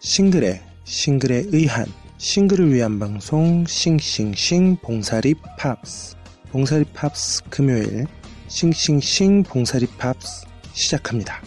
싱글에 의한 싱글을 위한 방송 싱싱싱 봉사리 팝스 금요일 싱싱싱 봉사리 팝스 시작합니다.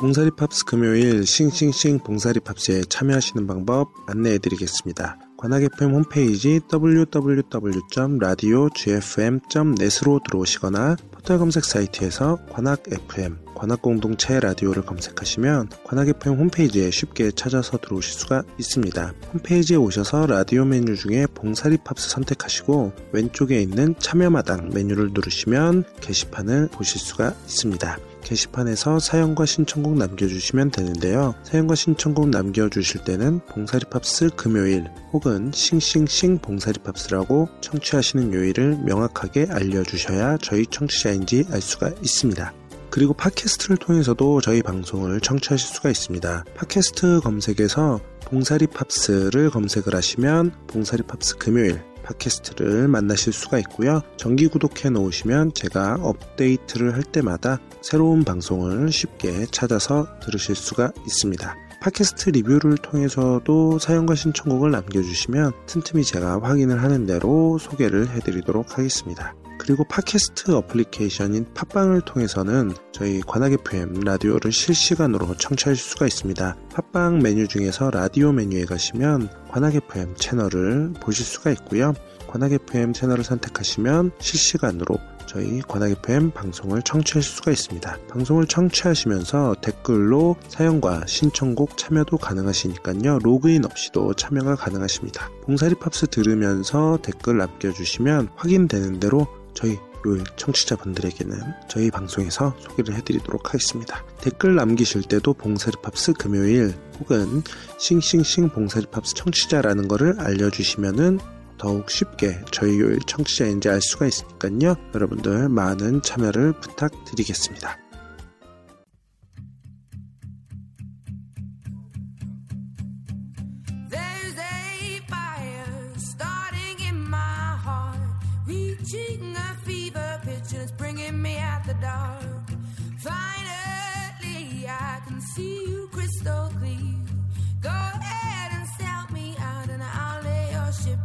봉사리 팝스 금요일 싱싱싱 봉사리 팝스에 참여하시는 방법 안내해드리겠습니다. 관악 FM 홈페이지 www.radiogfm.net으로 들어오시거나 포털 검색 사이트에서 관악 FM, 관악공동체 라디오를 검색하시면 관악 FM 홈페이지에 쉽게 찾아서 들어오실 수가 있습니다. 홈페이지에 오셔서 라디오 메뉴 중에 봉사리 팝스 선택하시고 왼쪽에 있는 참여 마당 메뉴를 누르시면 게시판을 보실 수가 있습니다. 게시판에서 사연과 신청곡 남겨주시면 되는데요. 사연과 신청곡 남겨주실 때는 봉사리 팝스 금요일 혹은 싱싱싱 봉사리 팝스라고 청취하시는 요일을 명확하게 알려주셔야 저희 청취자인지 알 수가 있습니다. 그리고 팟캐스트를 통해서도 저희 방송을 청취하실 수가 있습니다. 팟캐스트 검색에서 봉사리 팝스를 검색을 하시면 봉사리 팝스 금요일 팟캐스트를 만나실 수가 있고요. 정기 구독해 놓으시면 제가 업데이트를 할 때마다 새로운 방송을 쉽게 찾아서 들으실 수가 있습니다. 팟캐스트 리뷰를 통해서도 사연과 신청곡을 남겨주시면 틈틈이 제가 확인을 하는 대로 소개를 해드리도록 하겠습니다. 그리고 팟캐스트 어플리케이션인 팝빵을 통해서는 저희 관악FM 라디오를 실시간으로 청취하실 수가 있습니다. 팝빵 메뉴 중에서 라디오 메뉴에 가시면 관악FM 채널을 보실 수가 있고요. 관악FM 채널을 선택하시면 실시간으로 저희 관악FM 방송을 청취하실 수가 있습니다. 방송을 청취하시면서 댓글로 사연과 신청곡 참여도 가능하시니까요. 로그인 없이도 참여가 가능하십니다. 봉사리 팝스 들으면서 댓글 남겨주시면 확인되는 대로 저희 요일 청취자분들에게는 저희 방송에서 소개를 해드리도록 하겠습니다. 댓글 남기실 때도 봉사리 팝스 금요일 혹은 싱싱싱 봉사리 팝스 청취자라는 거를 알려주시면은 더욱 쉽게 저희 요일 청취자인지 알 수가 있으니까요. 여러분들 많은 참여를 부탁드리겠습니다.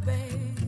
Babe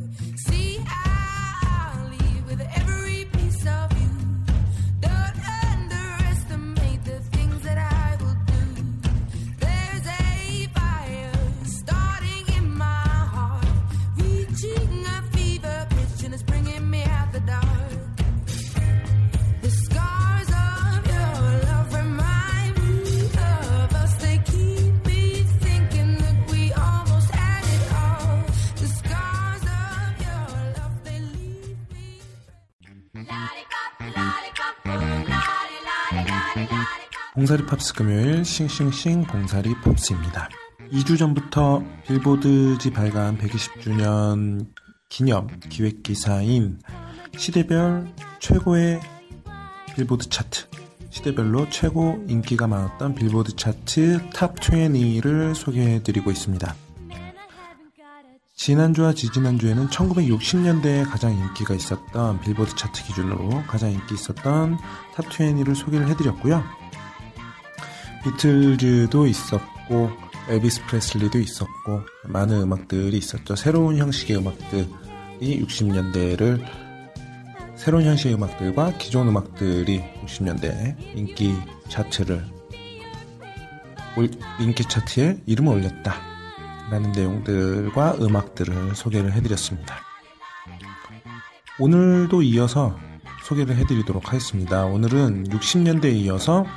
봉사리 팝스 금요일 싱싱싱 봉사리 팝스입니다. 2주 전부터 빌보드지 발간 120주년 기념 기획기사인 시대별 최고의 빌보드 차트, 시대별로 최고 인기가 많았던 빌보드 차트 탑 20를 소개해드리고 있습니다. 지난주와 지지난주에는 1960년대에 가장 인기가 있었던 빌보드 차트 기준으로 가장 인기 있었던 탑 20를 소개를 해드렸고요. 비틀즈도 있었고 엘비스 프레슬리도 있었고 많은 음악들이 있었죠. 새로운 형식의 음악들이 60년대를 새로운 형식의 음악들과 기존 음악들이 60년대에 인기 차트를 인기 차트에 이름을 올렸다 라는 내용들과 음악들을 소개를 해드렸습니다. 오늘도 이어서 소개를 해드리도록 하겠습니다. 오늘은 60년대에 이어서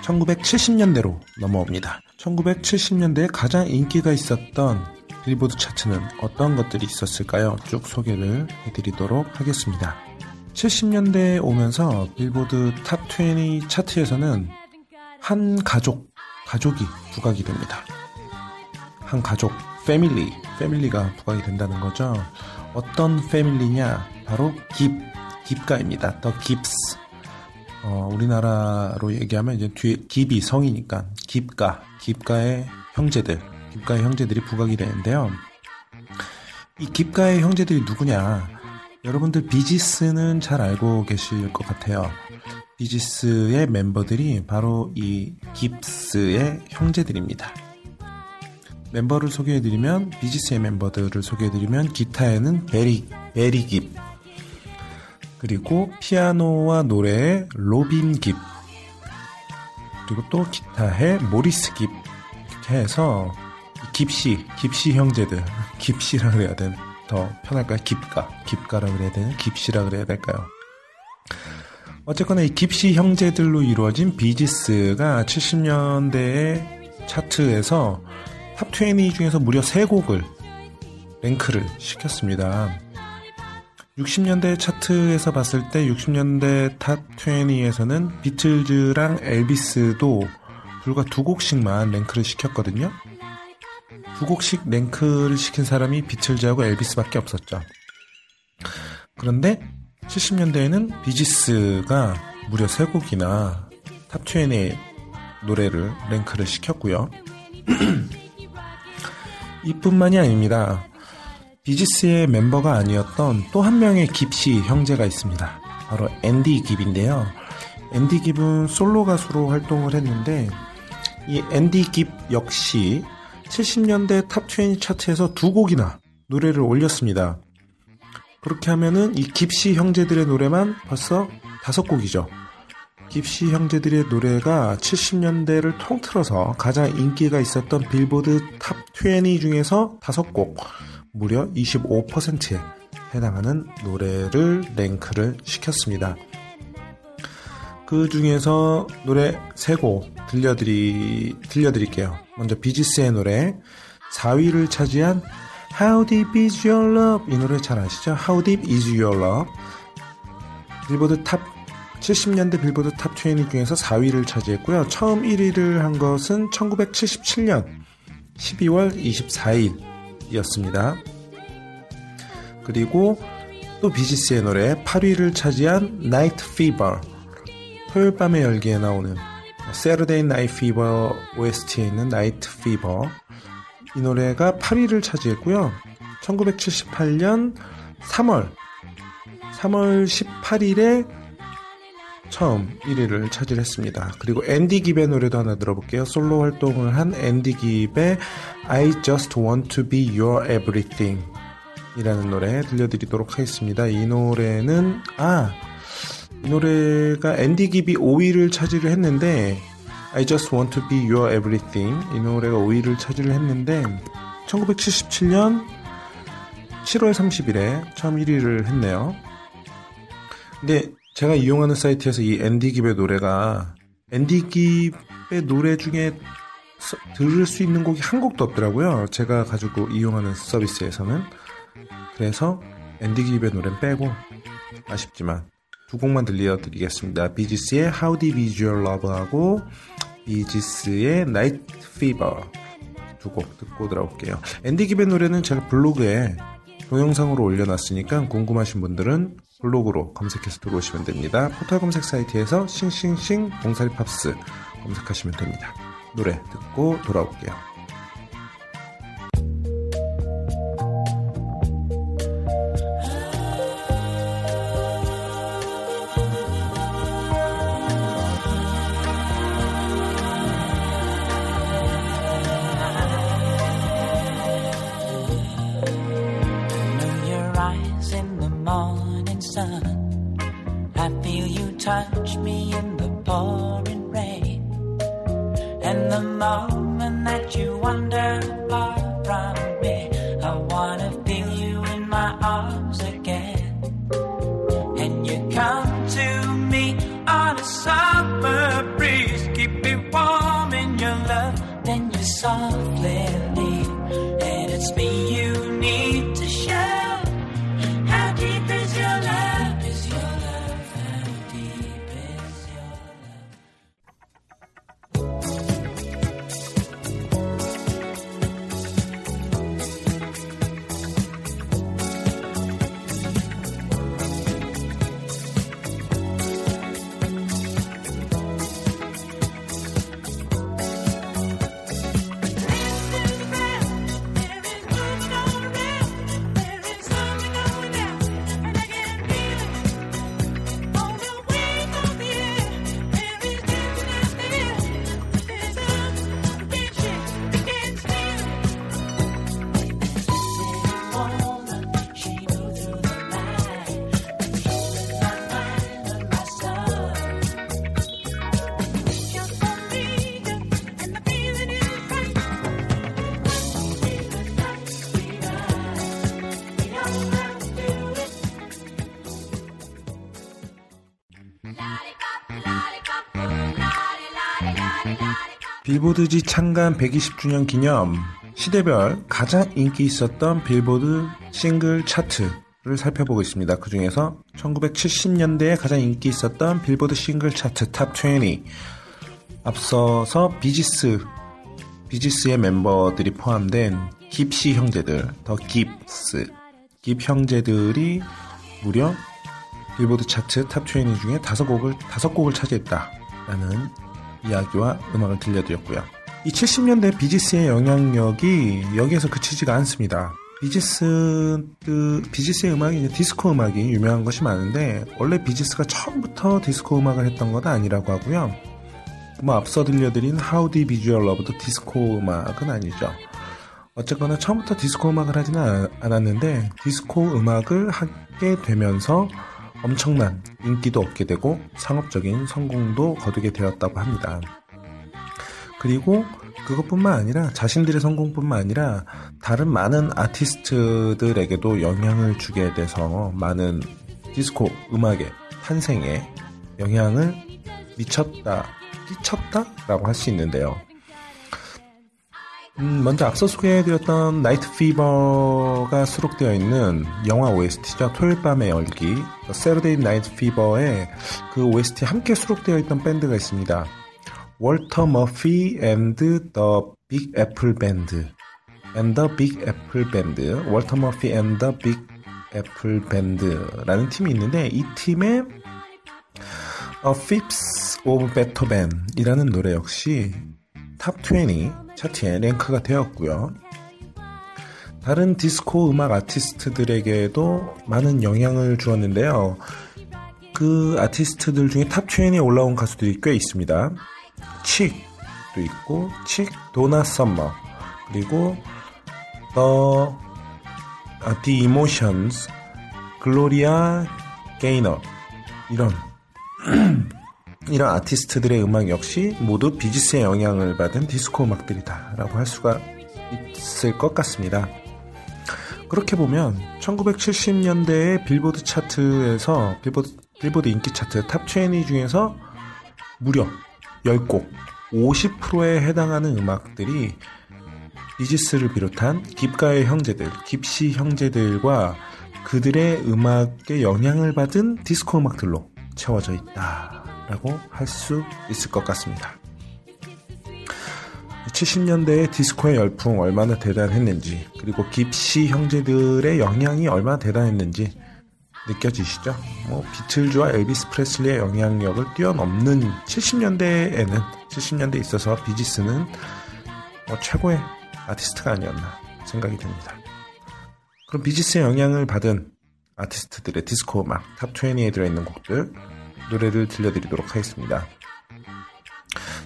1970년대로 넘어옵니다. 1970년대에 가장 인기가 있었던 빌보드 차트는 어떤 것들이 있었을까요? 쭉 소개를 해드리도록 하겠습니다. 70년대에 오면서 빌보드 탑 20 차트에서는 한 가족이 부각이 됩니다. 한 가족, 패밀리가 부각이 된다는 거죠. 어떤 패밀리냐? 바로 깁가입니다. The Gibbs. 우리나라로 얘기하면 이제 뒤에 깁이 성이니까 깁가의 형제들이 부각이 되는데요. 이 깁가의 형제들이 누구냐? 여러분들 비지스는 잘 알고 계실 것 같아요. 비지스의 멤버들이 바로 이 깁스의 형제들입니다. 멤버를 소개해드리면 비지스의 멤버들을 소개해드리면 기타에는 베리 깁, 그리고 피아노와 노래에 로빈 깁, 그리고 또 기타에 모리스 깁, 이렇게 해서 깁시 형제들, 깁시라 그래야 되나? 더 편할까요? 깁가라 그래야 되나? 깁시라 그래야 될까요? 어쨌거나 이 깁시 형제들로 이루어진 비지스가 70년대의 차트에서 탑 20 중에서 무려 3곡을 랭크를 시켰습니다. 60년대 차트에서 봤을 때 60년대 탑 20에서는 비틀즈랑 엘비스도 불과 2곡씩만 랭크를 시켰거든요. 2곡씩 랭크를 시킨 사람이 비틀즈하고 엘비스밖에 없었죠. 그런데 70년대에는 비지스가 무려 3곡이나 탑 20의 노래를 랭크를 시켰고요. 이뿐만이 아닙니다. 비지스의 멤버가 아니었던 또 한 명의 깁시 형제가 있습니다. 바로 앤디 깁인데요. 앤디 깁은 솔로 가수로 활동을 했는데 이 앤디 깁 역시 70년대 탑 20 차트에서 2곡이나 노래를 올렸습니다. 그렇게 하면은 이 깁시 형제들의 노래만 벌써 5곡이죠. 깁시 형제들의 노래가 70년대를 통틀어서 가장 인기가 있었던 빌보드 탑 20 중에서 5곡, 무려 25%에 해당하는 노래를 랭크를 시켰습니다. 그 중에서 노래 3곡 들려드릴게요. 먼저 비지스의 노래 4위를 차지한 How Deep is Your Love, 이 노래 잘 아시죠? How Deep is Your Love, 빌보드 탑 70년대 빌보드 탑 20 중에서 4위를 차지했고요. 처음 1위를 한 것은 1977년 12월 24일 이었습니다. 그리고 또 비지스의 노래 8위를 차지한 Night Fever, 토요일 밤의 열기에 나오는 Saturday Night Fever OST에 있는 Night Fever, 이 노래가 8위를 차지했고요. 1978년 3월 18일에 처음 1위를 차지했습니다. 그리고 앤디 깁의 노래도 하나 들어볼게요. 솔로 활동을 한 앤디 깁의 I just want to be your everything 이라는 노래 들려드리도록 하겠습니다. 이 노래는 이 노래가 앤디 깁이 5위를 차지를 했는데 I just want to be your everything, 이 노래가 5위를 차지를 했는데 1977년 7월 30일에 처음 1위를 했네요. 근데 제가 이용하는 사이트에서 이 앤디 깁의 노래 중에 들을 수 있는 곡이 한 곡도 없더라고요. 제가 가지고 이용하는 서비스에서는. 그래서 앤디 깁의 노래는 빼고 아쉽지만 두 곡만 들려드리겠습니다. 비지스의 How Deep is Your Love 하고 비지스의 Night Fever 두 곡 듣고 돌아올게요. 앤디 깁의 노래는 제가 블로그에 동영상으로 올려놨으니까 궁금하신 분들은 블로그로 검색해서 들어오시면 됩니다. 포털 검색 사이트에서 싱싱싱 봉사리 팝스 검색하시면 됩니다. 노래 듣고 돌아올게요. 빌보드지 창간 120주년 기념 시대별 가장 인기 있었던 빌보드 싱글 차트를 살펴보고 있습니다. 그 중에서 1970년대에 가장 인기 있었던 빌보드 싱글 차트 탑20 앞서서 비지스의 멤버들이 포함된 깁시 형제들, 더 깁스, 깁 형제들이 무려 빌보드 차트 탑20 중에 5곡을 차지했다라는 이야기와 음악을 들려드렸고요. 이 70년대 비지스의 영향력이 여기에서 그치지가 않습니다. 비지스의 음악이 이제 디스코 음악이 유명한 것이 많은데 원래 비지스가 처음부터 디스코 음악을 했던 건 아니라고 하고요. 뭐 앞서 들려드린 How Deep Is Your Love도 디스코 음악은 아니죠. 어쨌거나 처음부터 디스코 음악을 하지는 않았는데 디스코 음악을 하게 되면서 엄청난 인기도 얻게 되고 상업적인 성공도 거두게 되었다고 합니다. 그리고 그것뿐만 아니라 자신들의 성공뿐만 아니라 다른 많은 아티스트들에게도 영향을 주게 돼서 많은 디스코 음악의 탄생에 영향을 끼쳤다라고 할 수 있는데요. 먼저 앞서 소개해드렸던 나이트 피버가 수록되어 있는 영화 OST죠. 토요일 밤의 열기, Saturday Night Fever에 그 OST 함께 수록되어 있던 밴드가 있습니다. 월터 머피 and the Big Apple Band 월터 머피 and the Big Apple Band라는 팀이 있는데 이 팀의 A Fifth of Beethoven 이라는 노래 역시 탑20 차트에 랭크가 되었고요. 다른 디스코 음악 아티스트들에게도 많은 영향을 주었는데요. 그 아티스트들 중에 탑20에 올라온 가수들이 꽤 있습니다. 칙도 있고 도나 썸머 그리고 디 이모션스 글로리아 게이너 이런 아티스트들의 음악 역시 모두 비지스의 영향을 받은 디스코 음악들이다 라고 할 수가 있을 것 같습니다. 그렇게 보면 1970년대의 빌보드 차트에서 빌보드 인기 차트 탑20 중에서 무려 10곡 50%에 해당하는 음악들이 비지스를 비롯한 깁가의 형제들, 깁시 형제들과 그들의 음악에 영향을 받은 디스코 음악들로 채워져 있다라고 할 수 있을 것 같습니다. 70년대의 디스코의 열풍 얼마나 대단했는지, 그리고 깁시 형제들의 영향이 얼마나 대단했는지 느껴지시죠? 뭐 비틀즈와 엘비스 프레슬리의 영향력을 뛰어넘는 70년대에 있어서 비지스는 뭐 최고의 아티스트가 아니었나 생각이 듭니다. 그럼 비지스의 영향을 받은 아티스트들의 디스코 음악 탑20에 들어있는 곡들, 노래를 들려드리도록 하겠습니다.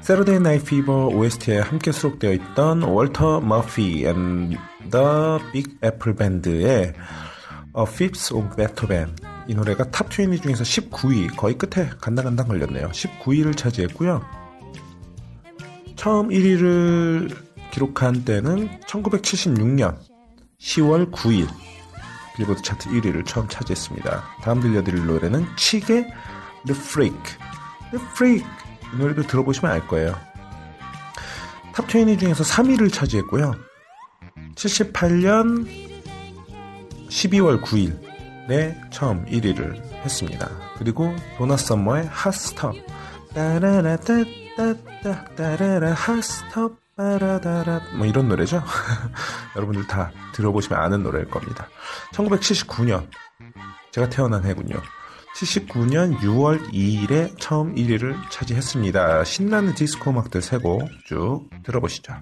Saturday Night Fever OST에 함께 수록되어 있던 월터 머피 and the Big Apple Band의 A Fifth of Beethoven, 이 노래가 탑20 중에서 19위, 거의 끝에 간당간당 걸렸네요. 19위를 차지했고요. 처음 1위를 기록한 때는 1976년 10월 9일 빌보드 차트 1위를 처음 차지했습니다. 다음 들려드릴 노래는 칙의 The Freak. The Freak, 이 노래도 들어보시면 알 거예요. 탑20 중에서 3위를 차지했고요. 78년 12월 9일에 처음 1위를 했습니다. 그리고 도나 서머의 Hot Stop. 따라라 따따따 따라라 Hot Stop 따라다라 뭐 이런 노래죠. 여러분들 다 들어보시면 아는 노래일 겁니다. 1979년, 제가 태어난 해군요. 79년 6월 2일에 처음 1위를 차지했습니다. 신나는 디스코 음악들 3곡 쭉 들어보시죠.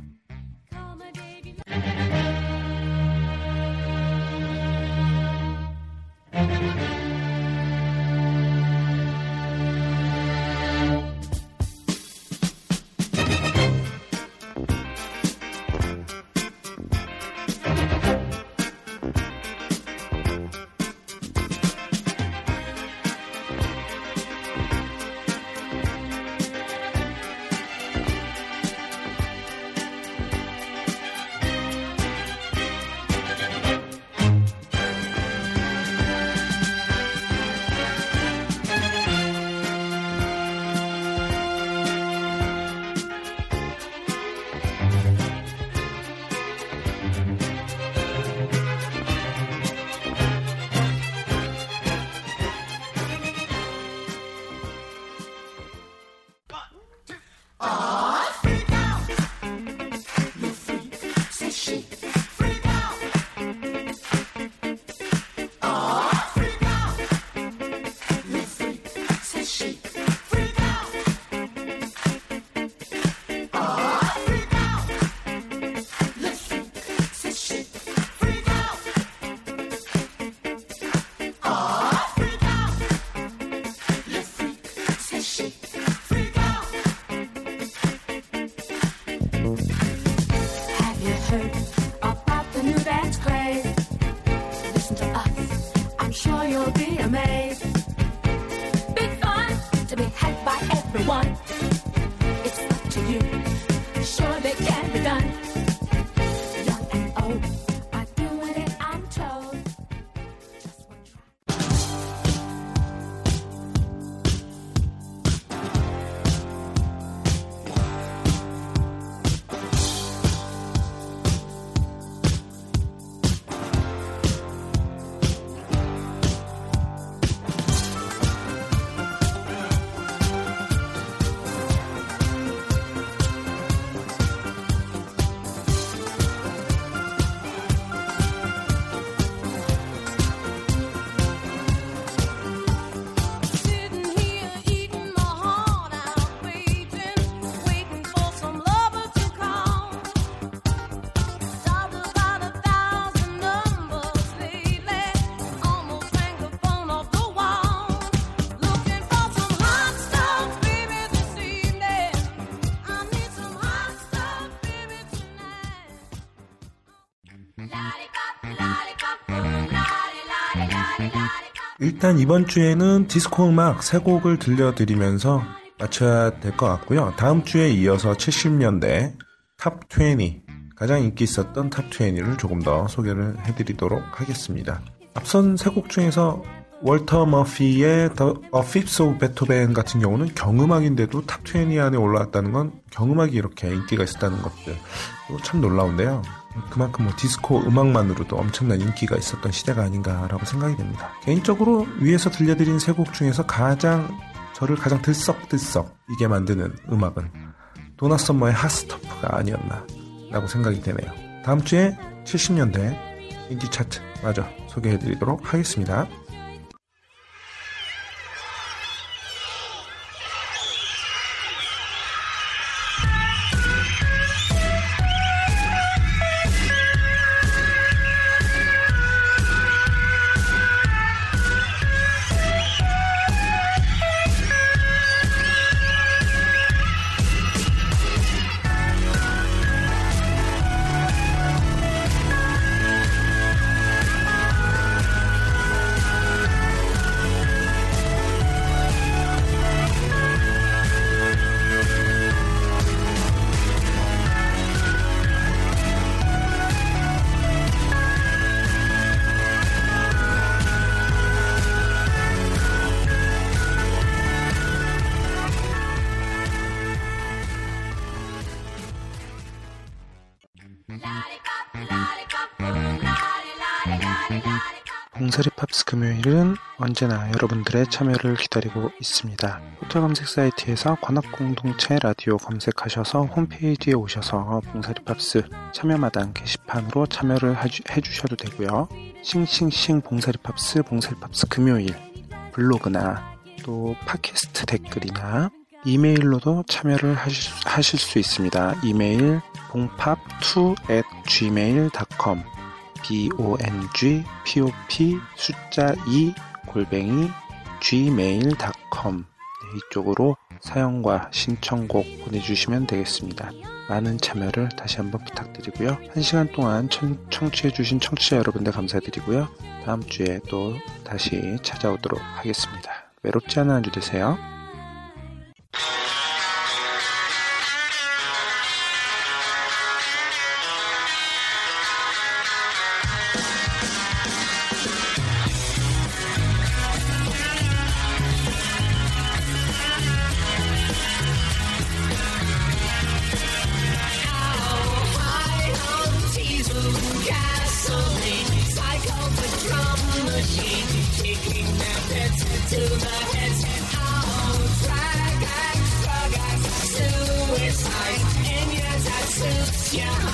일단 이번 주에는 디스코 음악 3곡을 들려드리면서 마쳐야 될 것 같고요. 다음 주에 이어서 70년대 탑20, 가장 인기 있었던 탑20를 조금 더 소개를 해드리도록 하겠습니다. 앞선 3곡 중에서 월터 머피의 The Fifth of Beethoven 같은 경우는 경음악인데도 탑20 안에 올라왔다는 건 경음악이 이렇게 인기가 있었다는 것들 참 놀라운데요. 그만큼 뭐 디스코 음악만으로도 엄청난 인기가 있었던 시대가 아닌가라고 생각이 됩니다. 개인적으로 위에서 들려드린 세 곡 중에서 저를 가장 들썩들썩 이게 만드는 음악은 도나 썸머의 핫스토프가 아니었나라고 생각이 되네요. 다음 주에 70년대 인기 차트 마저 소개해드리도록 하겠습니다. 봉사리 팝스 금요일은 언제나 여러분들의 참여를 기다리고 있습니다. 포털 검색 사이트에서 관악공동체 라디오 검색하셔서 홈페이지에 오셔서 봉사리 팝스 참여마당 게시판으로 참여를 해주셔도 되고요. 싱싱싱 봉사리 팝스 금요일 블로그나 또 팟캐스트 댓글이나 이메일로도 참여를 하실 수 있습니다. 이메일 bongpop2@gmail.com bongpop 숫자 2@ gmail.com 이쪽으로 사연과 신청곡 보내주시면 되겠습니다. 많은 참여를 다시 한번 부탁드리고요. 1시간 동안 청취해주신 청취자 여러분들 감사드리고요. 다음 주에 또 다시 찾아오도록 하겠습니다. 외롭지 않은 한 주 되세요. Yeah.